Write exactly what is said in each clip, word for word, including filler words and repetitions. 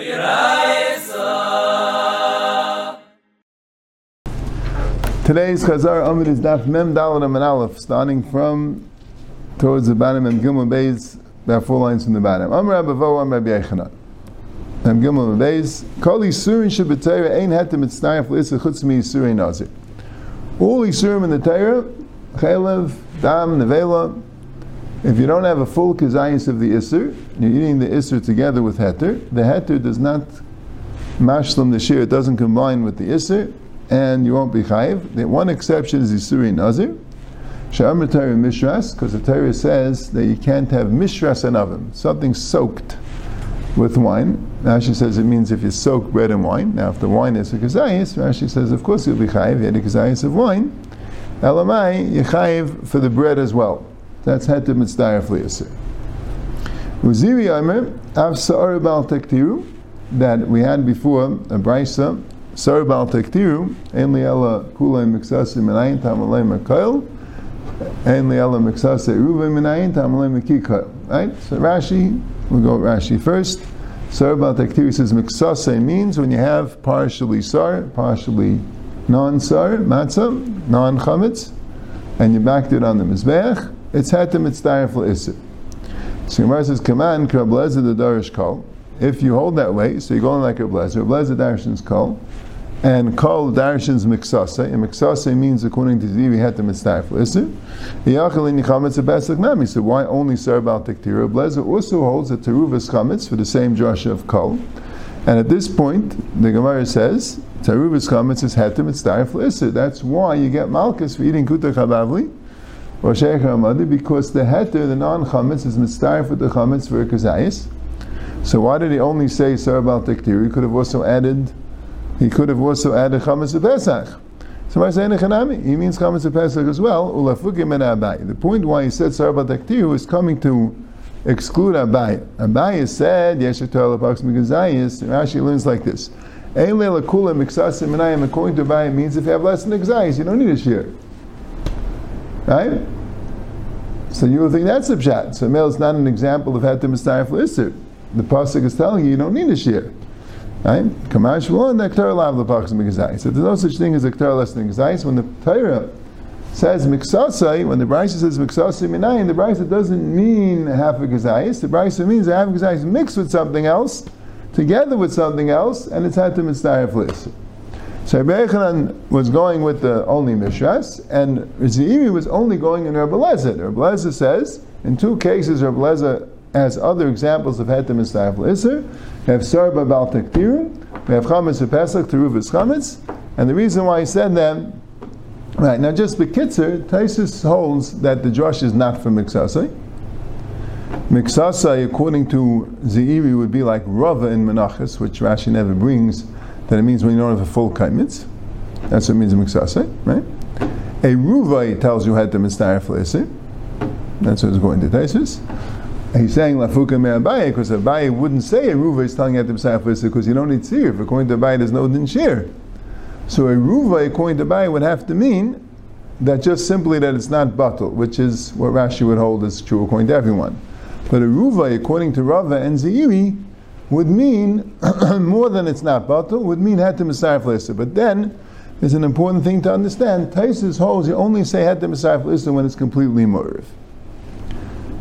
Today's Chazar Amid is Daf Mem Dalet Amid Aleph, starting from towards the bottom and Gimel Beis, about four lines from the bottom. Am Rabbi Vo, Am Rabbi Yechanan. Am Gimel Beis. Kol Yisurin Shabbatayra Ein Hetem Mitznayaf L'Isr Chutz Mi Yisurin Nazir. All Yisurim in the Torah, Chelev, Dam, Nevela. If you don't have a full kezayis of the issur, you're eating the issur together with heter. The heter does not mashlim the shir; it doesn't combine with the issur, and you won't be chayiv. The one exception is isuri nazir, she'amr Torah mishras, because the Torah says that you can't have mishras and avim, something soaked with wine. Rashi says it means if you soak bread and wine. Now, if the wine is a kezayis, Rashi says of course you'll be chayiv. You had a kezayis of wine, elamai you're chayiv for the bread as well. That's heter mitzdarefli iser. Uziri Yomer av sa'ar bal tektiru that we had before a braisa sa'ar bal tektiru ein liela kulay miksasim minayin tamalay mekayil ein liela miksase ruvay minayin tamalay mekikayil. Right. So Rashi, we'll go Rashi first. Sa'ar bal tektiru says miksase means when you have partially sar, partially non-sar matzah, non-chametz, and you backed it on the mizbeach. It's heter mitzdarefli iser. So Gemara says, "Kaman k'ra blazer the darish kol." If you hold that way, so you're going like a blazer. A blazer darshin's kol, and kol darshin's miksase. And miksase means, according to the heter mitzdarefli iser. Yachalin yichametz a besek nami. So why only serve al tiktira? A blazer also holds a teruvas chametz for the same drasha of kol. And at this point, the Gemara says, teruvas chametz is heter mitzdarefli iser. That's why you get Malchus for eating Kutach HaBavli. Because the heter, the non-chametz, is mitzdaref with the chametz for a kezayis. So why did he only say sar bal tektiru? He could have also added, he could have also added chametz of Pesach. So I say nechanami, he means chametz of Pesach as well. Ulafukim and Abayah. The point why he said sar bal tektiru is coming to exclude Abayah. Abayah said yeshet torah lepax megazayis. Rashi learns like this: ein leila kula miksas minayim. According to Abayah, means if you have less than kezayis, you don't need a shir. Right? So you would think that's a pshat. So male is not an example of heter mitzdarefli iser. The pasuk is telling you you don't need a shir. Right? Kamash v'lo and the k'tara lav l'pachas m'gazayis. So there's no such thing as a k'tara less than gazais. When the Torah says miksasai, when the Braisa says miksasai minayin, the Braisa doesn't mean half a gazais. The Braisa means a half a gazais mixed with something else, together with something else, and it's heter mitzdarefli iser. So Rebbi Elazar was going with the only mishras, and Ziyimi was only going in Rebbi Elazar. Rebbi Elazar says, in two cases, Rebbi Elazar has other examples of heter mitzdarefli iser. We have sar bal tektiru, we have chametz of Pesach, teruvas chametz, and the reason why he said that, right, now just the kitzer, Taisus holds that the drush is not for miksasai. Miksasai, according to Ziyimi, would be like rava in Menachos, which Rashi never brings. That it means when you don't have a full kaimitz. That's what it means in miksasai, right? A ruvai tells you heter mitzdarefli iser. That's what it's going to Taisus. He's saying lafuka me Abaye, because Abaye wouldn't say a ruvai is telling you heter mitzdarefli iser because you don't need shir. If according to Abaye there's no din shir. So a ruvai according to Abaye would have to mean that just simply that it's not batul, which is what Rashi would hold is true according to everyone. But a ruvai according to Rava and Ziyiri would mean more than it's not batul, would mean heter mitzdarefli iser. But then there's an important thing to understand. Taisus holds you only say heter mitzdarefli iser when it's completely mu'arif.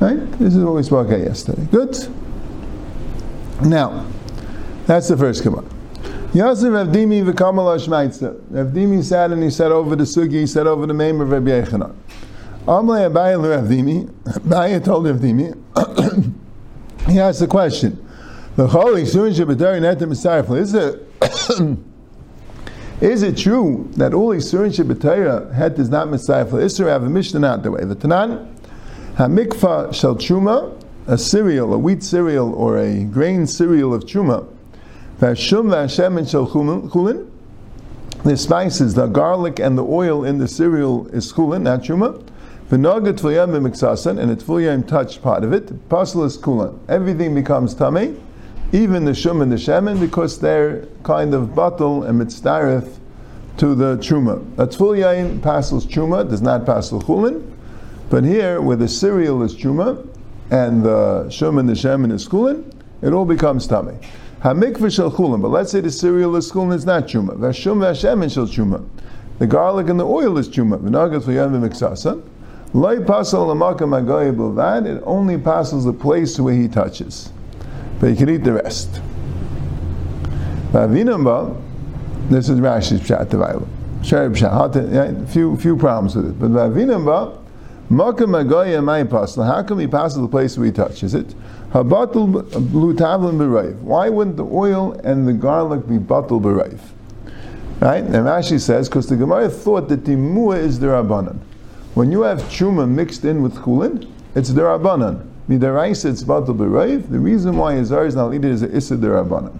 Right? This is what we spoke about yesterday. Good? Now, that's the first Gemara. Yasav Evdimi v'kamala shmaitza. Evdimi sat and he sat over the sugi, he sat over the meimer of Rabbi Yechanan. Amle Abaye l'Evdimi, Abaye told Evdimi, he asked the question. The Chol Yisurin Shabbatayra heter mitzdarefli iser. Is it true that all Yisurin Shabbatayra heter is not mitzdarefli iser? I have a Mishnah out the way. The Tanan, Hamikvah shel chuma, a cereal, a wheat cereal or a grain cereal of chuma. Shum v'ashemen shel kulin. The spices, the garlic and the oil in the cereal is kulin, not chuma. V'noga tfuliyam v'miksasan, and a tfuliyam touched part of it. Pasal is kulin. Everything becomes tamei. Even the Shum and the Shemen, because they're kind of batul and mitzdaref to the Chuma. A Tzful Yaim passes Chuma, does not pass Chulin, but here, where the cereal is Chuma, and the Shum and the Shemen is Chulin, it all becomes Tamei. Hamikvah shel chulin, but let's say the cereal is chulin, it's not chuma. Vashum vashemen shel chuma. The garlic and the oil is chuma. V'nagat v'yam v'miksasa. Loi pasal l'makom agoi b'lvad. It only passes the place where he touches. But he can eat the rest. V'avinamba, this is Rashi's pshat, the Vayla. A few, few problems with it. But v'avinamba, makom agoi amai pasal. How come he passes the place where he touches it? Habatul blutavlin b'rayv. Why wouldn't the oil and the garlic be batul b'rayv? Right? And Rashi says, because the Gemara thought that timua is the Rabbanan. When you have chuma mixed in with kulin, it's the Rabbanan. The deraisa, it's batul b'rayv. The reason why iser is not needed is the issur the Rabbanan.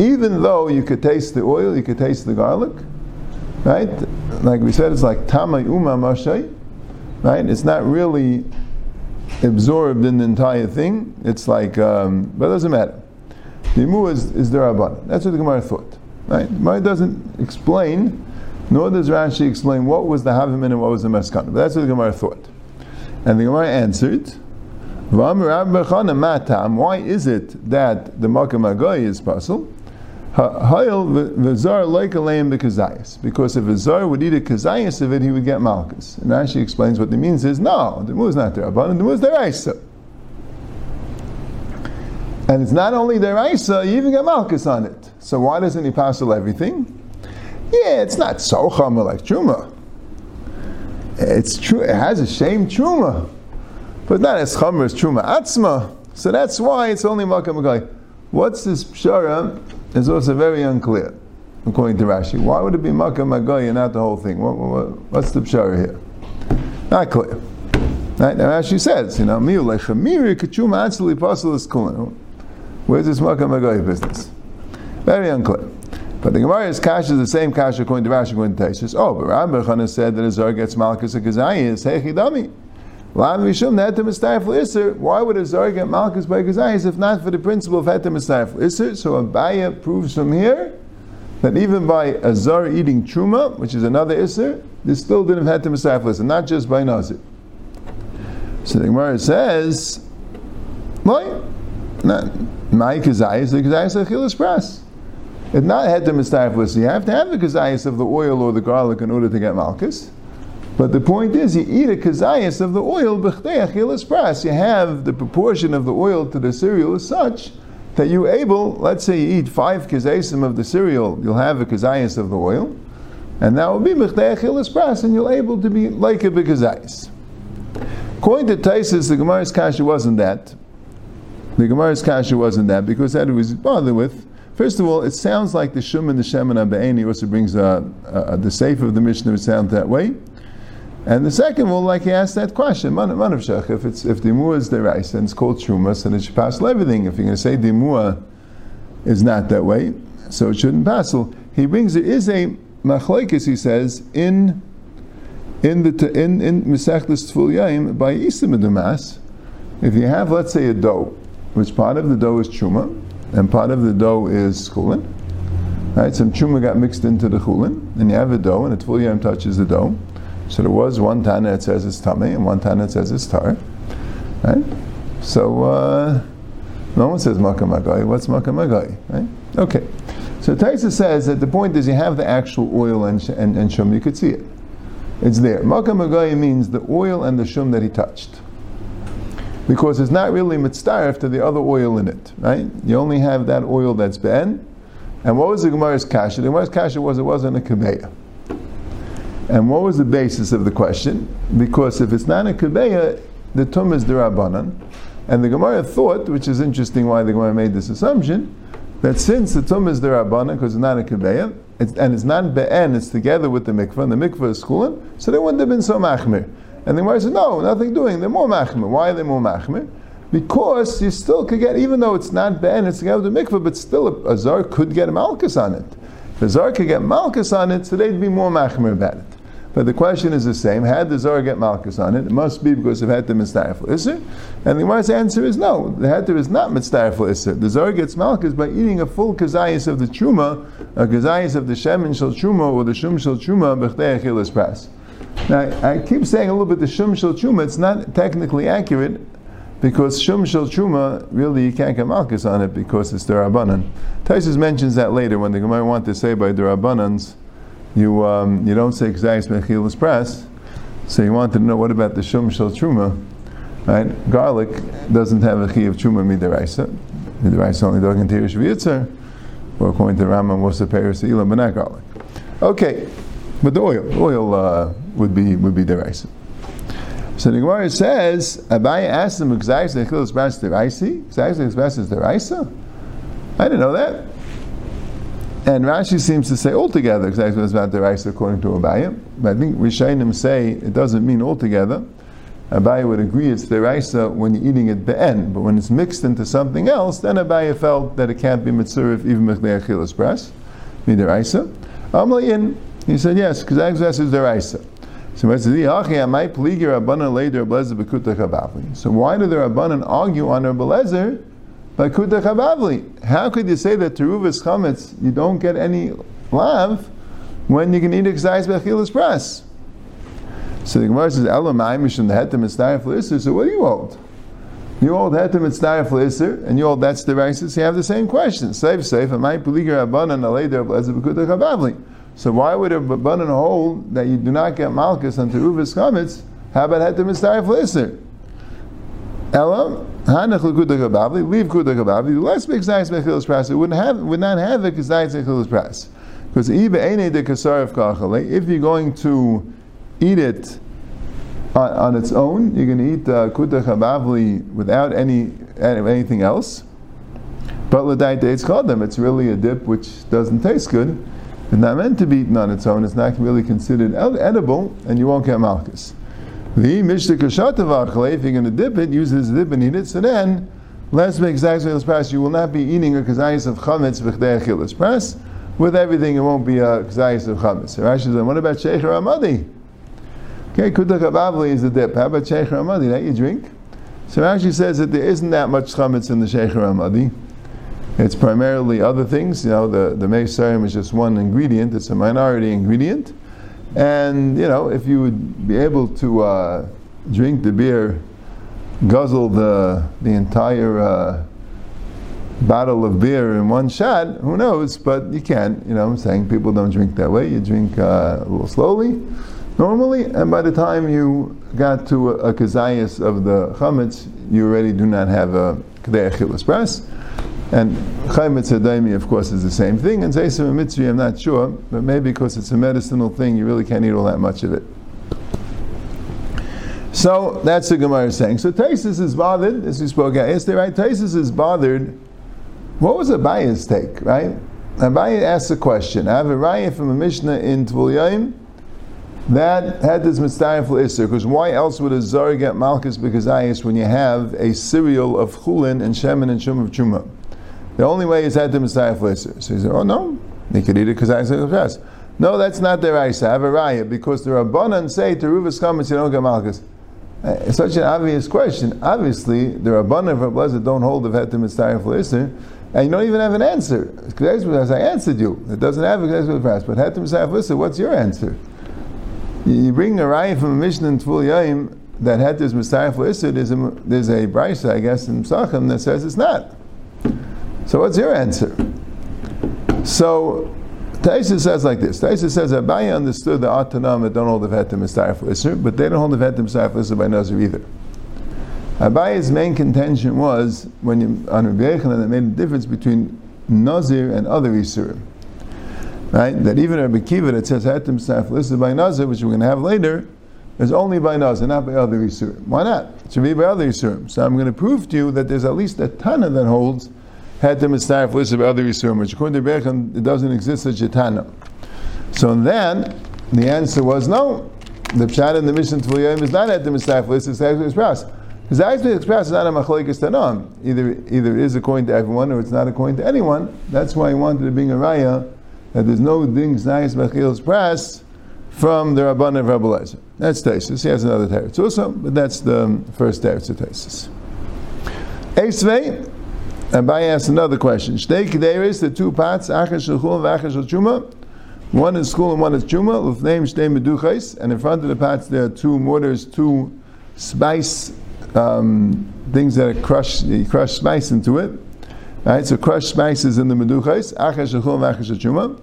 Even though you could taste the oil, you could taste the garlic, right? Like we said, it's like tamay uma mashay, right? It's not really absorbed in the entire thing. It's like, um, but it doesn't matter. The Mu is, is the Rabbanan. That's what the Gemara thought. Right? The Gemara doesn't explain, nor does Rashi explain what was the Havim and what was the Maskan. But that's what the Gemara thought. And the Gemara answered, why is it that the makom agoi is pasul? Because if a Zar would eat a kezayis of it, he would get Malchus. And Rashi explains what it means is, no, the Mu is not their Rabbanan, the Mu is their Raisa. And it's not only their Raisa, you even get Malchus on it. So why doesn't he passel everything? Yeah, it's not so chama like chuma. It's true, it has a shame chuma, but not as chama as chuma atzma. So that's why it's only makom agoi. What's this pshara? It's also very unclear, according to Rashi. Why would it be makom agoi and not the whole thing? What, what, what's the pshara here? Not clear. Right? Now Rashi says, you know, miu lechamiri kachuma atzli pasal is kulin. Where's this makom agoi business? Very unclear. But the Gemara's Kasha is the same Kasha according to Rashi according to Taisus. Oh, but Rabbi Elazar said that a Zar gets Malchus a Kezayis. Hey, Chidami. Why would a Zar get Malchus by Kezayis if not for the principle of heter Mistayful Issur? So Abayah proves from here that even by a Zar eating chuma, which is another Issur, they still didn't have heter Mistayful Issur, not just by Nazir. So the Gemara says, Moi, not my Kezayis, the Kezayis of chilas pras. It's not heter Mistayful Issur. You have to have the Kezayis of the oil or the garlic in order to get Malchus. But the point is, you eat a kezayis of the oil, b'chdei chilas pras. You have the proportion of the oil to the cereal is such that you're able, let's say you eat five kezayisim of the cereal, you'll have a kezayis of the oil, and that will be b'chdei chilas pras, and you're able to be like a b'kezayis. According to Taisus, the Gemara's Kasha wasn't that. The Gemara's Kasha wasn't that, because that it was bothered with. First of all, it sounds like the Shum and the Shem and Abayah, he also brings uh, uh, the Seif of the Mishnah, it sounds that way. And the second one, like he asked that question, man, man of shach, if it's if the Muah is the rice and it's called chumas and it should passel everything. If you're going to say the Muah is not that way, so it shouldn't passel. He brings there is a machlokes, he says in in the in in Mesechtes Teful Yaim by Isim Medumas. If you have, let's say, a dough, which part of the dough is chuma and part of the dough is chulin, right? Some chuma got mixed into the chulin, and you have a dough, and the Teful Yaim touches the dough. So there was one Tana that says it's tummy, and one Tana that says it's tar. Right? So, uh, no one says makom agoi. What's makom agoi? Right? Okay. So Taisus says that the point is you have the actual oil and, and, and shum, you could see it. It's there. Makom agoi means the oil and the shum that he touched. Because it's not really mitztaref to the other oil in it. Right? You only have that oil that's ben. And what was the Gemara's Kasha? The Gemara's Kasha was it wasn't a kabeya. And what was the basis of the question? Because if it's not a kabeya, the tum is the Rabbanan. And the Gemara thought, which is interesting why the Gemara made this assumption, that since the tum is the Rabbanan, because it's not a kabeya, it's, and it's not be'en, it's together with the mikvah, and the mikvah is chulin, so there wouldn't have been so machmir. And the Gemara said, no, nothing doing, they're more machmir. Why are they more machmir? Because you still could get, even though it's not be'en, it's together with the mikvah, but still a, a Zar could get Malchus on it. If a Zar could get Malchus on it, so they'd be more machmir about it. But the question is the same. Had the Zar get Malchus on it? It must be because of heter Mistayful Issur. And the Gemara's answer is no. The heter is not Mistayful Issur. The Zar gets Malchus by eating a full kezayis of the chuma, a kezayis of the shemen shel chuma, or the shum shel chuma, b'chdei chilas pras. Now, I keep saying a little bit the shum shel chuma. It's not technically accurate. because Shum Shel Chuma, really you can't get Malchus on it because it's Derabanan. Taisus mentions that later when the Gemara want to say by Derabanans, you um, you don't say gazais by chilas pras, so you want to know what about the Shum Shel Chuma, right? Garlic doesn't have a chiv Chuma mi deraisa. The deraisa only dog and teirish v'yitzar, or according to Rambam, was the Paris Elam, but not garlic. Okay, but the oil, oil uh, would be would be deraisa. So the Gemara says, Abayah asked them, gazais by chilas pras deraisi? Gazais by chilas pras is deraisa? I didn't know that. And Rashi seems to say altogether, gazais by chilas pras deraisa according to Abayah. But I think Rishonim say it doesn't mean altogether. Abaye would agree it's deraisa when you're eating it be'en, but when it's mixed into something else, then Abaye felt that it can't be mitzurif even mechlei achilas pras, mi deraisa. Amlayin, he said yes, gazais b'zas is deraisa. So what's the achia? My pligi Rabbanan later blazer by Kutach HaBavli. So why do the Rabbanan argue on a blazer by Kutach HaBavli? How could you say that teruvas chametz you don't get any lav when you can eat gazais b'achilas pras? So the Gemara says, "Elamai mishum the heter and tarifle iser." So what do you hold? You hold heter and tarifle iser, and you hold that's deraisa. So you have the same question. Safe, safe. Am I peliger abanan aleder blazer b'kutach habavli? So why would a abanan hold that you do not get malchus until uvis chametz? How about heter and tarifle iser? Elam hanach l'kutach habavli. Leave kutach habavli. Let's make zayis mechilas pras. It wouldn't have, would not have it because zayis mechilas pras. Because if you're going to eat it on, on its own, you're going to eat uh, Kutach HaBavli without any anything else. But l'dayta it's chadam. It's really a dip which doesn't taste good. It's not meant to be eaten on its own. It's not really considered edible, and you won't get malchus. The mishta kasha tavachle. If you're going to dip it, use it as a dip and eat it. So then, let's make gazais b'chilas pras. You will not be eating a kezayis of chametz b'chdei chilas pras. With everything, it won't be a kezayis of chametz. So Rashi says, what about shecher amadi? Okay, Kutach HaBavli is the dip. How about Shecher Amadi? That you drink. So Rashi says that there isn't that much chametz in the Shecher Amadi. It's primarily other things. You know, the, the meserim is just one ingredient. It's a minority ingredient. And, you know, if you would be able to uh, drink the beer, guzzle the, the entire uh, bottle of beer in one shot, who knows? But you can't. You know what I'm saying? People don't drink that way. You drink uh, a little slowly. Normally, and by the time you got to a, a kezayis of the chametz, you already do not have a k'dei achilas pras. And chametz adaymi, of course, is the same thing. And zaysim mitzri, I'm not sure, but maybe because it's a medicinal thing, you really can't eat all that much of it. So that's the Gemara saying. So Taisus is bothered, as we spoke out yesterday, right? Taisus is bothered. What was Abaye's take, right? Abaye asked a question. I have a raya from a Mishnah in Tvul Yom. That had this mitzvah iser, because why else would a zar get malchus b'kezayis when you have a cereal of kulin and shemen and shum of chuma? The only way is had the mitzvah iser. So he said, oh no, they could eat it kezayis. No, that's not the Raisa. I have a raya, because the Rabbanan say teruvas chametz you don't get malchus. It's such an obvious question. Obviously, the Rabbanan for blazer don't hold of had the mitzvah iser, and you don't even have an answer. Kezayis, I answered you. It doesn't have a kezayis, but had the mitzvah iser. What's your answer? You bring a raya from a Mishnah in Tvul Yom that had this Mustafil Issur, there's a, there's a Braisa, I guess, in Pesachim that says it's not. So what's your answer? So Taisus says like this. Taisus says, Abaye understood the Atanam that don't hold the Heter Mustafil Issur, but they don't hold the Heter Mustafil Issur by Nazir either. Abaye's main contention was, when you, on Rebbi Elazar, they made a difference between Nazir and other Issurim. Right? That even Rabbi Kiva that says Hatim Saf listed by Nazir, which we're going to have later, is only by Nazir, not by other Isurim. Why not? It should be by other Isurim. So I'm going to prove to you that there's at least a Tana that holds Hatim Saf listed by other Isurim, which according to Berachim, it doesn't exist such a Tana. So then, the answer was no. The Pshat in the Mishnah Tvul Yom is not Hatim Saf listed, it's Hatim Saf. Because Hatim Saf is not a Machlokes Tanam. Either, either it is according to everyone or it's not according to anyone. That's why he wanted to bring a Raya that there's no ding zayis b'chilas pras from the Rabbanan of Rebbi Elazar. That's Taisus. He has another teretz also, but that's the first teretz of Taisus. Eisvei, Abaye asks another question. Shtei kederis, the two pots, achas shel chulin v'achas shel chuma. One is chulin and one is chuma. L'fneim shtei meduchais, and in front of the pots there are two mortars, two spice um, things that are crushed, you crush mice into it. Right, so crushed mice is in the meduchas, achash achum and achash achuma.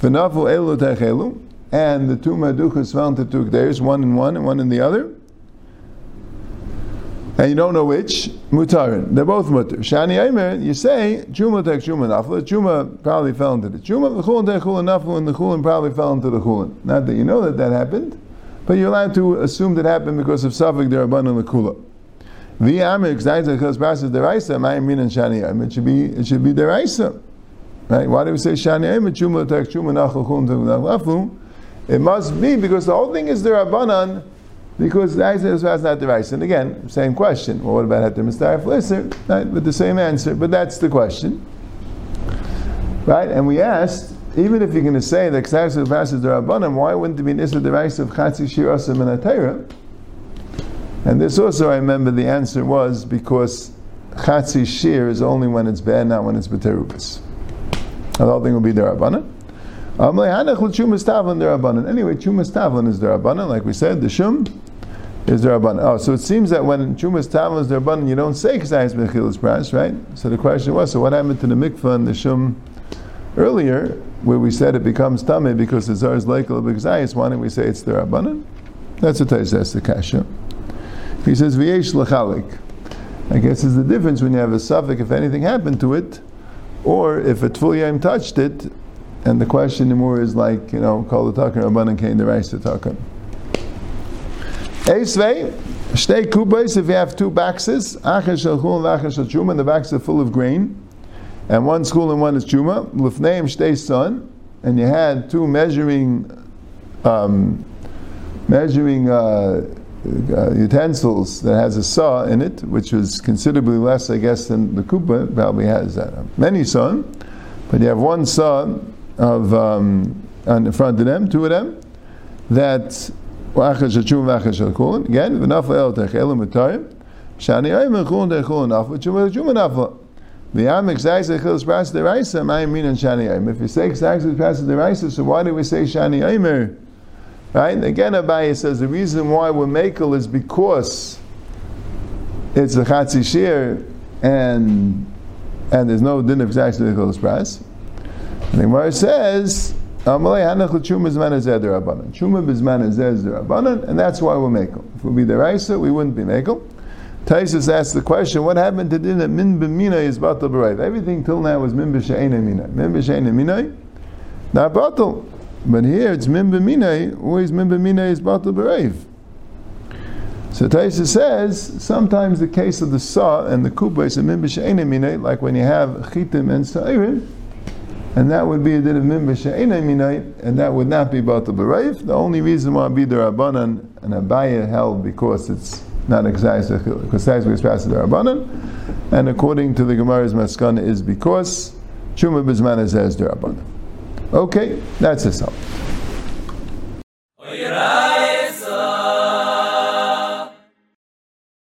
V'navu elu techelu, and the two meduchas fell into two gdeiros, one in one and one in the other. And you don't know which, mutarin. They're both mutar. Shani Eimer, you say, chuma tek chuma nafla. Chuma probably fell into the chuma, the chulin tek chulin nafla, and the chulin probably fell into the chulin. Not that you know that that happened, but you're allowed to assume that happened because of Safik derabanan lekula. The amir gazais and chilas pras is deraisa. My min and shani Eimer, it should be it should be deraisa, right? Why do we say shani Eimer chuma tek chuma nafla chulin tek chulin nafla? It must be because the whole thing is derabanan. Because the iser is not deraisa. And again, same question. Well, what about heter tarifle iser? Right, with the same answer. But that's the question, right? And we asked, even if you're going to say that kezayis v'chas is derabanan, why wouldn't it be an issur deraisa of chatzi shir osam min haTorah? And this also, I remember, the answer was because chatzi shir is only when it's bad, not when it's b'terubas. The whole thing will be derabanan. Anyway, chuma stavlin is derabanan, like we said. The shum is derabanan. Oh, so it seems that when chuma stavlin is derabanan, you don't say kezayis ben chilas pras, right? So the question was, so what happened to the mikvah and the shum earlier, where we said it becomes tameh because the zar is leikel b'kezayis? Why don't we say it's derabanan? That's what Taisus says. The Kasha. He says v'yesh l'chalik. I guess is the difference when you have a suffix if anything happened to it, or if a tful touched it. And the question in Mu is like, you know, call the takan Rabbanan kain the Raisa takan. Eisvei, shtei kubais, if you have two boxes, achash al chul and achash al chuma, and the boxes are full of grain, and one's chul and one is chuma, lufneim shtei son, and you had two measuring um, measuring uh, uh, utensils that has a saw in it, which was considerably less, I guess, than the kuba, probably has that. Uh, many son, but you have one saw of um, in front of them, two of them, that again, if you say so why do we say shani aimer? Right? Again, Abayah says the reason why we're makel is because it's the chatzi shir and and there's no din of kezayis v'chilas pras. The Gemara says, and that's why we're mekel. If we be deraisa, we wouldn't be mekel. Taisus asked the question, what happened to din that min b'minay is batal b'raiv? Everything till now was min b'she'ena minay. Min b'she'ena minay, not batal. But here it's min b'minay, always min b'minay is batal b'raiv. So Taisus says, sometimes the case of the saw and the kuba is a min b'she'ena minay, like when you have chitim and sa'irim, and that would be a din of min b'she'ena minay, and that would not be batal b'raiv. The only reason why be derabanan and Abayah held because it's not kezayis v'chas derabanan, and according to the Gemara's maskana is because chuma b'zman hazeh is derabanan. Okay, that's it.